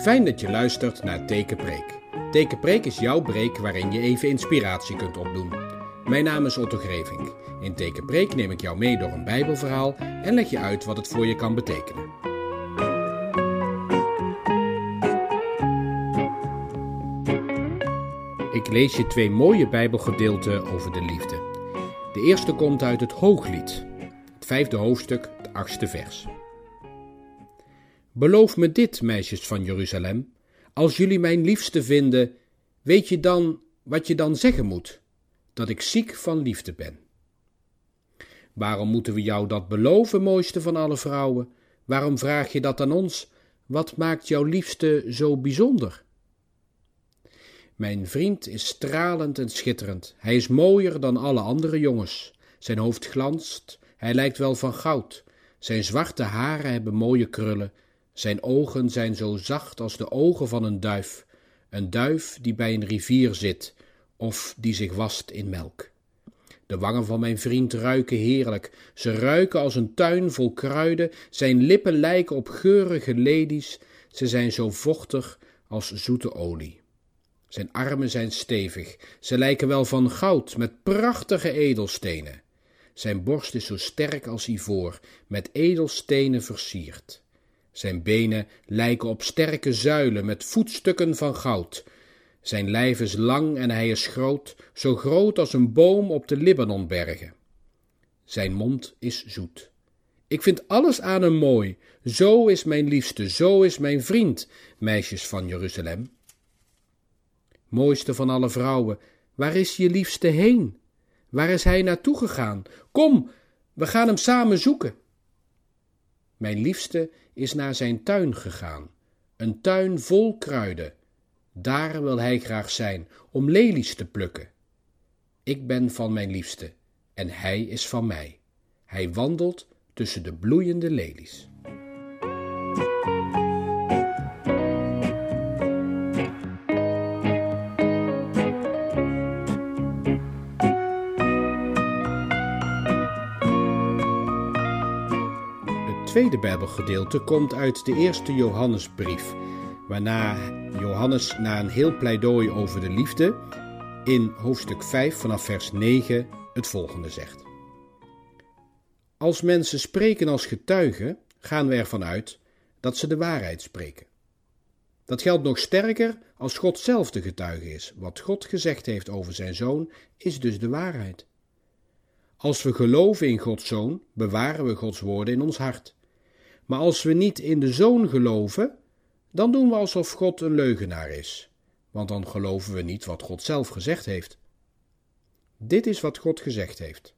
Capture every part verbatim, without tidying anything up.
Fijn dat je luistert naar Tekenpreek. Tekenpreek is jouw preek waarin je even inspiratie kunt opdoen. Mijn naam is Otto Greving. In Tekenpreek neem ik jou mee door een bijbelverhaal en leg je uit wat het voor je kan betekenen. Ik lees je twee mooie bijbelgedeelten over de liefde. De eerste komt uit het Hooglied, het vijfde hoofdstuk, het achtste vers. Beloof me dit, meisjes van Jeruzalem, als jullie mijn liefste vinden, weet je dan wat je dan zeggen moet? Dat ik ziek van liefde ben. Waarom moeten we jou dat beloven, mooiste van alle vrouwen? Waarom vraag je dat aan ons? Wat maakt jouw liefste zo bijzonder? Mijn vriend is stralend en schitterend. Hij is mooier dan alle andere jongens. Zijn hoofd glanst, hij lijkt wel van goud. Zijn zwarte haren hebben mooie krullen. Zijn ogen zijn zo zacht als de ogen van een duif. Een duif die bij een rivier zit of die zich wast in melk. De wangen van mijn vriend ruiken heerlijk. Ze ruiken als een tuin vol kruiden. Zijn lippen lijken op geurige lelies. Ze zijn zo vochtig als zoete olie. Zijn armen zijn stevig, ze lijken wel van goud, met prachtige edelstenen. Zijn borst is zo sterk als ivoor, met edelstenen versierd. Zijn benen lijken op sterke zuilen, met voetstukken van goud. Zijn lijf is lang en hij is groot, zo groot als een boom op de Libanonbergen. Zijn mond is zoet. Ik vind alles aan hem mooi, zo is mijn liefste, zo is mijn vriend, meisjes van Jeruzalem. Mooiste van alle vrouwen, waar is je liefste heen? Waar is hij naartoe gegaan? Kom, we gaan hem samen zoeken. Mijn liefste is naar zijn tuin gegaan, een tuin vol kruiden. Daar wil hij graag zijn, om lelies te plukken. Ik ben van mijn liefste en hij is van mij. Hij wandelt tussen de bloeiende lelies. Het tweede bijbelgedeelte komt uit de eerste Johannesbrief, waarna Johannes na een heel pleidooi over de liefde in hoofdstuk vijf vanaf vers negen het volgende zegt. Als mensen spreken als getuigen, gaan we ervan uit dat ze de waarheid spreken. Dat geldt nog sterker als God zelf de getuige is. Wat God gezegd heeft over zijn Zoon is dus de waarheid. Als we geloven in Gods Zoon, bewaren we Gods woorden in ons hart. Maar als we niet in de Zoon geloven, dan doen we alsof God een leugenaar is. Want dan geloven we niet wat God zelf gezegd heeft. Dit is wat God gezegd heeft.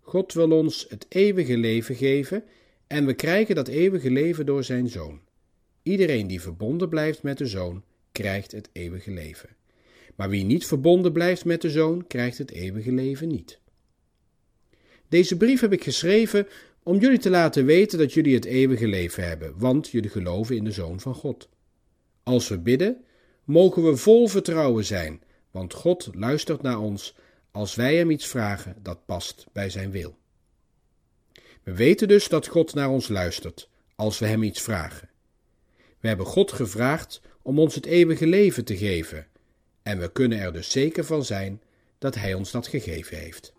God wil ons het eeuwige leven geven en we krijgen dat eeuwige leven door zijn Zoon. Iedereen die verbonden blijft met de Zoon, krijgt het eeuwige leven. Maar wie niet verbonden blijft met de Zoon, krijgt het eeuwige leven niet. Deze brief heb ik geschreven om jullie te laten weten dat jullie het eeuwige leven hebben, want jullie geloven in de Zoon van God. Als we bidden, mogen we vol vertrouwen zijn, want God luistert naar ons als wij hem iets vragen dat past bij zijn wil. We weten dus dat God naar ons luistert als we hem iets vragen. We hebben God gevraagd om ons het eeuwige leven te geven en we kunnen er dus zeker van zijn dat hij ons dat gegeven heeft.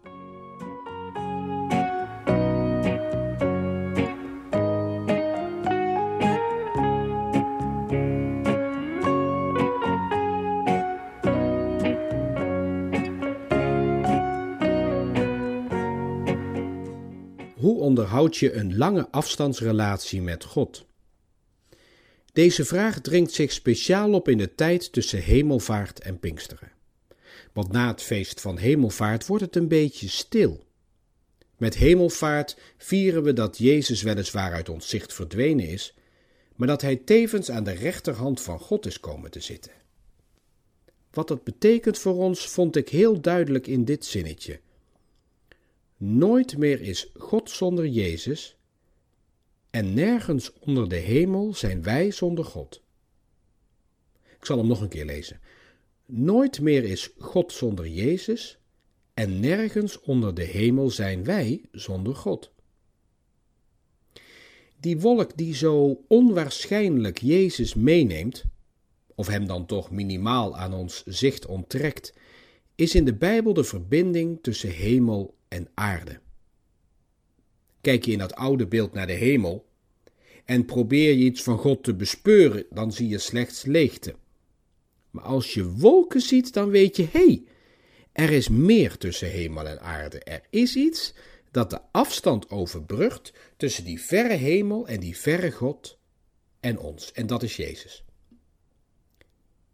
Hoe onderhoud je een lange afstandsrelatie met God? Deze vraag dringt zich speciaal op in de tijd tussen Hemelvaart en Pinksteren. Want na het feest van Hemelvaart wordt het een beetje stil. Met Hemelvaart vieren we dat Jezus weliswaar uit ons zicht verdwenen is, maar dat hij tevens aan de rechterhand van God is komen te zitten. Wat dat betekent voor ons vond ik heel duidelijk in dit zinnetje. Nooit meer is God zonder Jezus en nergens onder de hemel zijn wij zonder God. Ik zal hem nog een keer lezen. Nooit meer is God zonder Jezus en nergens onder de hemel zijn wij zonder God. die wolk die zo onwaarschijnlijk Jezus meeneemt, of hem dan toch minimaal aan ons zicht onttrekt, is in de Bijbel de verbinding tussen hemel en aarde. Kijk je in dat oude beeld naar de hemel en probeer je iets van God te bespeuren, dan zie je slechts leegte. Maar als je wolken ziet, dan weet je, hé, er is meer tussen hemel en aarde. Er is iets dat de afstand overbrugt tussen die verre hemel en die verre God en ons. En dat is Jezus.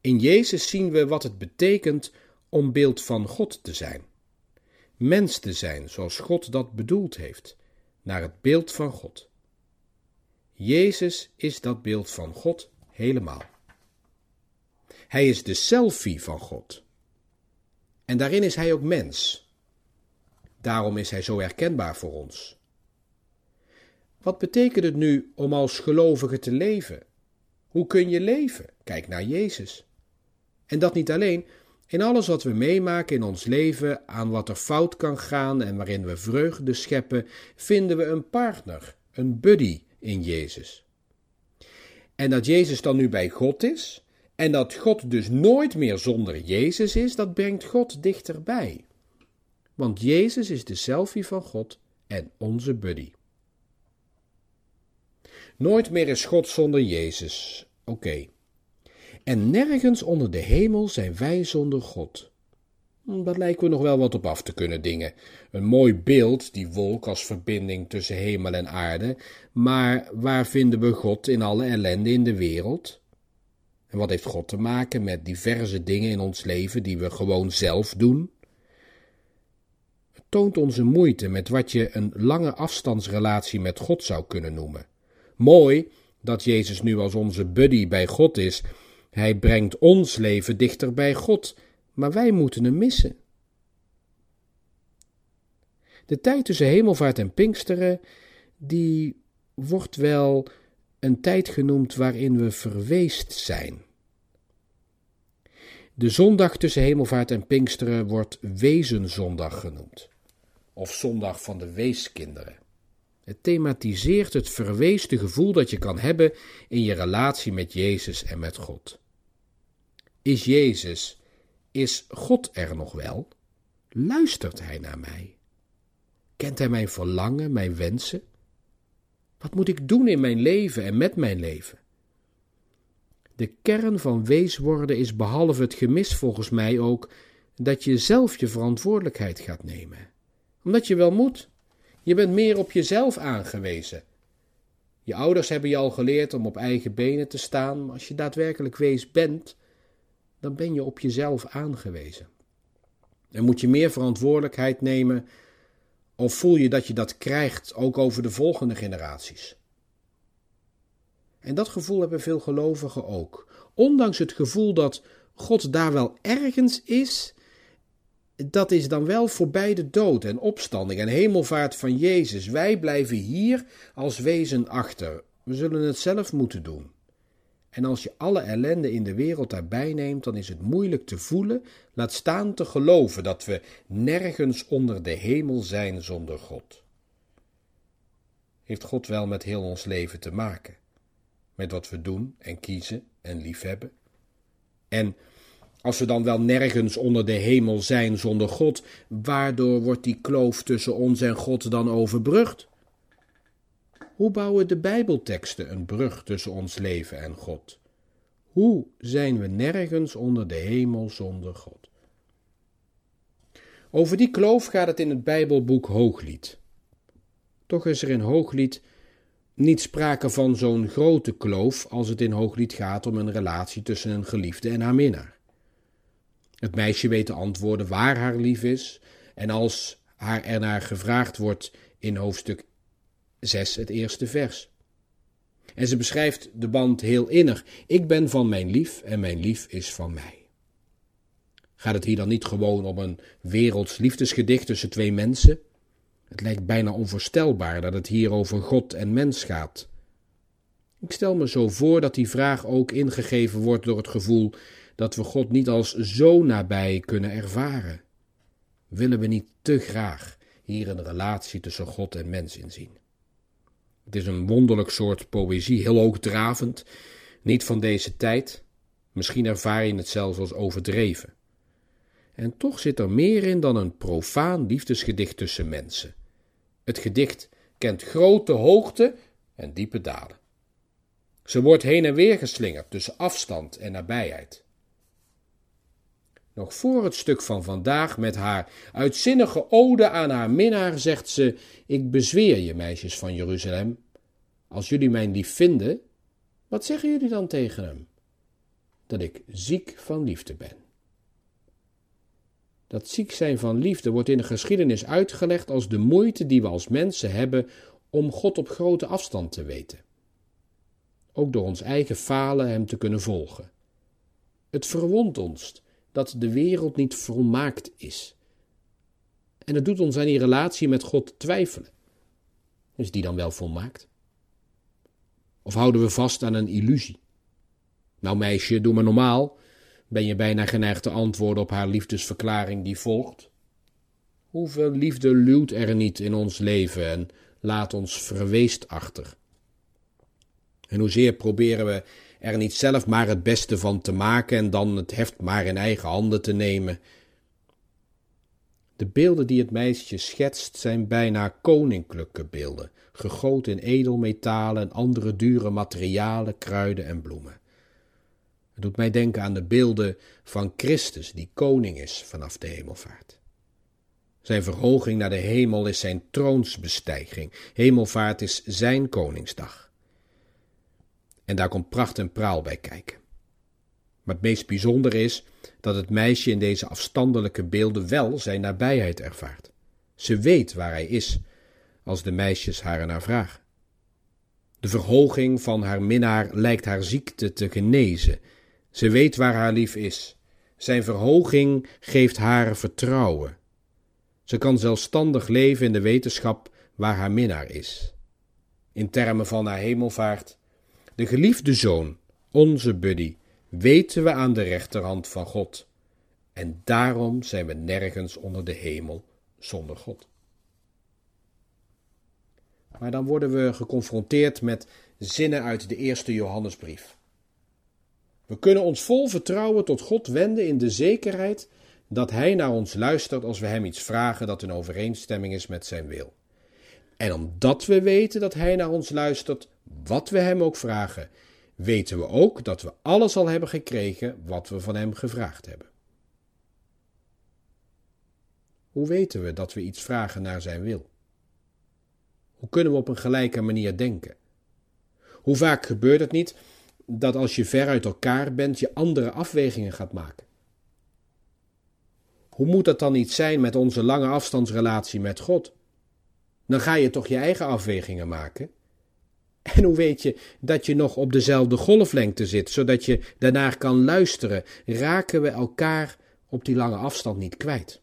In Jezus zien we wat het betekent om beeld van God te zijn. Mens te zijn zoals God dat bedoeld heeft, naar het beeld van God. Jezus is dat beeld van God helemaal. Hij is de selfie van God. En daarin is hij ook mens. Daarom is hij zo herkenbaar voor ons. Wat betekent het nu om als gelovige te leven? Hoe kun je leven? Kijk naar Jezus. En dat niet alleen. In alles wat we meemaken in ons leven, aan wat er fout kan gaan en waarin we vreugde scheppen, vinden we een partner, een buddy in Jezus. En dat Jezus dan nu bij God is, en dat God dus nooit meer zonder Jezus is, dat brengt God dichterbij. Want Jezus is de selfie van God en onze buddy. Nooit meer is God zonder Jezus. Oké. Okay. En nergens onder de hemel zijn wij zonder God. Daar lijken we nog wel wat op af te kunnen dingen. Een mooi beeld, die wolk als verbinding tussen hemel en aarde. Maar waar vinden we God in alle ellende in de wereld? En wat heeft God te maken met diverse dingen in ons leven die we gewoon zelf doen? Het toont onze moeite met wat je een lange afstandsrelatie met God zou kunnen noemen. Mooi dat Jezus nu als onze buddy bij God is. Hij brengt ons leven dichter bij God, maar wij moeten hem missen. De tijd tussen Hemelvaart en Pinksteren, die wordt wel een tijd genoemd waarin we verweest zijn. De zondag tussen Hemelvaart en Pinksteren wordt Wezenzondag genoemd, of Zondag van de Weeskinderen. Het thematiseert het verweesde gevoel dat je kan hebben in je relatie met Jezus en met God. Is Jezus, is God er nog wel? Luistert hij naar mij? Kent hij mijn verlangen, mijn wensen? Wat moet ik doen in mijn leven en met mijn leven? De kern van wees worden is behalve het gemis volgens mij ook dat je zelf je verantwoordelijkheid gaat nemen. Omdat je wel moet. Je bent meer op jezelf aangewezen. Je ouders hebben je al geleerd om op eigen benen te staan, maar als je daadwerkelijk wees bent, dan ben je op jezelf aangewezen. En moet je meer verantwoordelijkheid nemen, of voel je dat je dat krijgt, ook over de volgende generaties? En dat gevoel hebben veel gelovigen ook. Ondanks het gevoel dat God daar wel ergens is, dat is dan wel voorbij de dood en opstanding en hemelvaart van Jezus. Wij blijven hier als wezen achter. We zullen het zelf moeten doen. En als je alle ellende in de wereld daarbij neemt, dan is het moeilijk te voelen, laat staan te geloven, dat we nergens onder de hemel zijn zonder God. Heeft God wel met heel ons leven te maken? Met wat we doen en kiezen en liefhebben? En als we dan wel nergens onder de hemel zijn zonder God, waardoor wordt die kloof tussen ons en God dan overbrugd? Hoe bouwen de Bijbelteksten een brug tussen ons leven en God? Hoe zijn we nergens onder de hemel zonder God? Over die kloof gaat het in het Bijbelboek Hooglied. Toch is er in Hooglied niet sprake van zo'n grote kloof als het in Hooglied gaat om een relatie tussen een geliefde en haar minnaar. Het meisje weet te antwoorden waar haar lief is, en als haar ernaar gevraagd wordt in hoofdstuk zes, het eerste vers. En ze beschrijft de band heel innig. Ik ben van mijn lief en mijn lief is van mij. Gaat het hier dan niet gewoon om een werelds liefdesgedicht tussen twee mensen? Het lijkt bijna onvoorstelbaar dat het hier over God en mens gaat. Ik stel me zo voor dat die vraag ook ingegeven wordt door het gevoel dat we God niet als zo nabij kunnen ervaren. Willen we niet te graag hier een relatie tussen God en mens inzien? Het is een wonderlijk soort poëzie, heel hoogdravend, niet van deze tijd. Misschien ervaar je het zelfs als overdreven. En toch zit er meer in dan een profaan liefdesgedicht tussen mensen. Het gedicht kent grote hoogte en diepe dalen. Ze wordt heen en weer geslingerd tussen afstand en nabijheid. Nog voor het stuk van vandaag met haar uitzinnige ode aan haar minnaar zegt ze: ik bezweer je, meisjes van Jeruzalem, als jullie mijn lief vinden, wat zeggen jullie dan tegen hem? Dat ik ziek van liefde ben. Dat ziek zijn van liefde wordt in de geschiedenis uitgelegd als de moeite die we als mensen hebben om God op grote afstand te weten. Ook door ons eigen falen hem te kunnen volgen. Het verwondt ons dat de wereld niet volmaakt is. En het doet ons aan die relatie met God twijfelen. Is die dan wel volmaakt? Of houden we vast aan een illusie? Nou meisje, doe maar normaal, ben je bijna geneigd te antwoorden op haar liefdesverklaring die volgt. Hoeveel liefde luwt er niet in ons leven en laat ons verweest achter. En hoezeer proberen we er niet zelf maar het beste van te maken en dan het heft maar in eigen handen te nemen. De beelden die het meisje schetst zijn bijna koninklijke beelden, gegoten in edelmetalen en andere dure materialen, kruiden en bloemen. Het doet mij denken aan de beelden van Christus, die koning is vanaf de hemelvaart. Zijn verhoging naar de hemel is zijn troonsbestijging. Hemelvaart is zijn koningsdag. En daar komt pracht en praal bij kijken. Maar het meest bijzondere is dat het meisje in deze afstandelijke beelden wel zijn nabijheid ervaart. Ze weet waar hij is, als de meisjes haar naar vragen. De verhoging van haar minnaar lijkt haar ziekte te genezen. Ze weet waar haar lief is. Zijn verhoging geeft haar vertrouwen. Ze kan zelfstandig leven in de wetenschap waar haar minnaar is. In termen van haar hemelvaart, de geliefde zoon, onze buddy, weten we aan de rechterhand van God. En daarom zijn we nergens onder de hemel zonder God. Maar dan worden we geconfronteerd met zinnen uit de eerste Johannesbrief. We kunnen ons vol vertrouwen tot God wenden in de zekerheid dat Hij naar ons luistert als we Hem iets vragen dat in overeenstemming is met Zijn wil. En omdat we weten dat Hij naar ons luistert, wat we Hem ook vragen, weten we ook dat we alles al hebben gekregen wat we van Hem gevraagd hebben. Hoe weten we dat we iets vragen naar Zijn wil? Hoe kunnen we op een gelijke manier denken? Hoe vaak gebeurt het niet dat als je ver uit elkaar bent, je andere afwegingen gaat maken? Hoe moet dat dan niet zijn met onze lange afstandsrelatie met God? Dan ga je toch je eigen afwegingen maken? En hoe weet je dat je nog op dezelfde golflengte zit, zodat je daarnaar kan luisteren? Raken we elkaar op die lange afstand niet kwijt?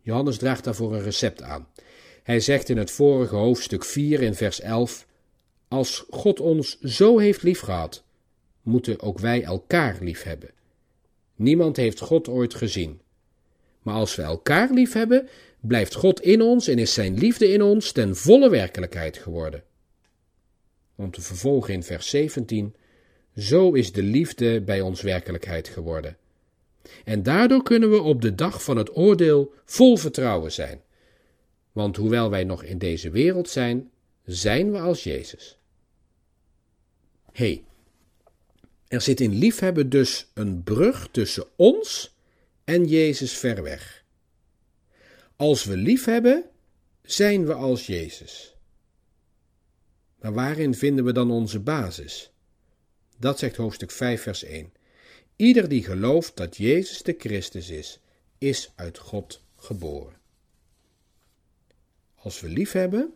Johannes draagt daarvoor een recept aan. Hij zegt in het vorige hoofdstuk vier in vers elf, als God ons zo heeft liefgehad, moeten ook wij elkaar liefhebben. Niemand heeft God ooit gezien. Maar als we elkaar liefhebben, blijft God in ons en is zijn liefde in ons ten volle werkelijkheid geworden. Om te vervolgen in vers zeventien, zo is de liefde bij ons werkelijkheid geworden. En daardoor kunnen we op de dag van het oordeel vol vertrouwen zijn. Want hoewel wij nog in deze wereld zijn, zijn we als Jezus. Hé, hey, er zit in liefhebben dus een brug tussen ons en Jezus ver weg. Als we liefhebben, zijn we als Jezus. Maar waarin vinden we dan onze basis? Dat zegt hoofdstuk vijf vers één. Ieder die gelooft dat Jezus de Christus is, is uit God geboren. Als we liefhebben,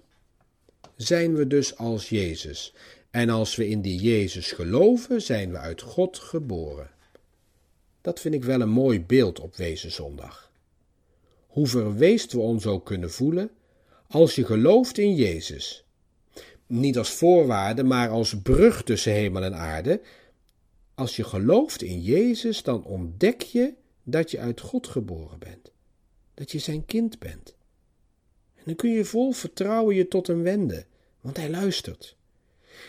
zijn we dus als Jezus. En als we in die Jezus geloven, zijn we uit God geboren. Dat vind ik wel een mooi beeld op Wezenzondag. Hoe verweest we ons ook kunnen voelen, als je gelooft in Jezus. Niet als voorwaarde, maar als brug tussen hemel en aarde. Als je gelooft in Jezus, dan ontdek je dat je uit God geboren bent. Dat je zijn kind bent. dan kun je vol vertrouwen je tot hem wenden, want hij luistert.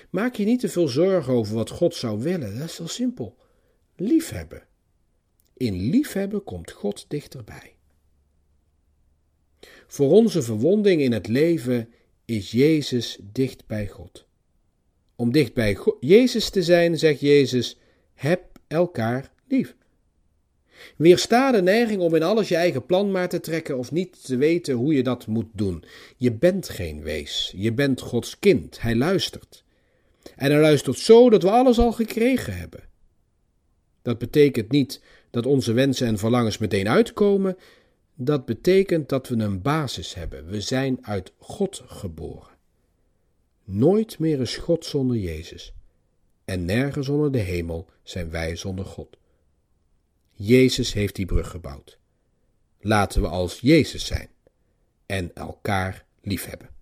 Maak je niet te veel zorgen over wat God zou willen, dat is heel simpel. Liefhebben. In liefhebben komt God dichterbij. Voor onze verwonding in het leven is Jezus dicht bij God. Om dicht bij God, Jezus te zijn, zegt Jezus, heb elkaar lief. Weersta de neiging om in alles je eigen plan maar te trekken of niet te weten hoe je dat moet doen. Je bent geen wees, je bent Gods kind, hij luistert. En hij luistert zo dat we alles al gekregen hebben. Dat betekent niet dat onze wensen en verlangens meteen uitkomen. Dat betekent dat we een basis hebben. We zijn uit God geboren. Nooit meer is God zonder Jezus. En nergens onder de hemel zijn wij zonder God. Jezus heeft die brug gebouwd. Laten we als Jezus zijn en elkaar liefhebben.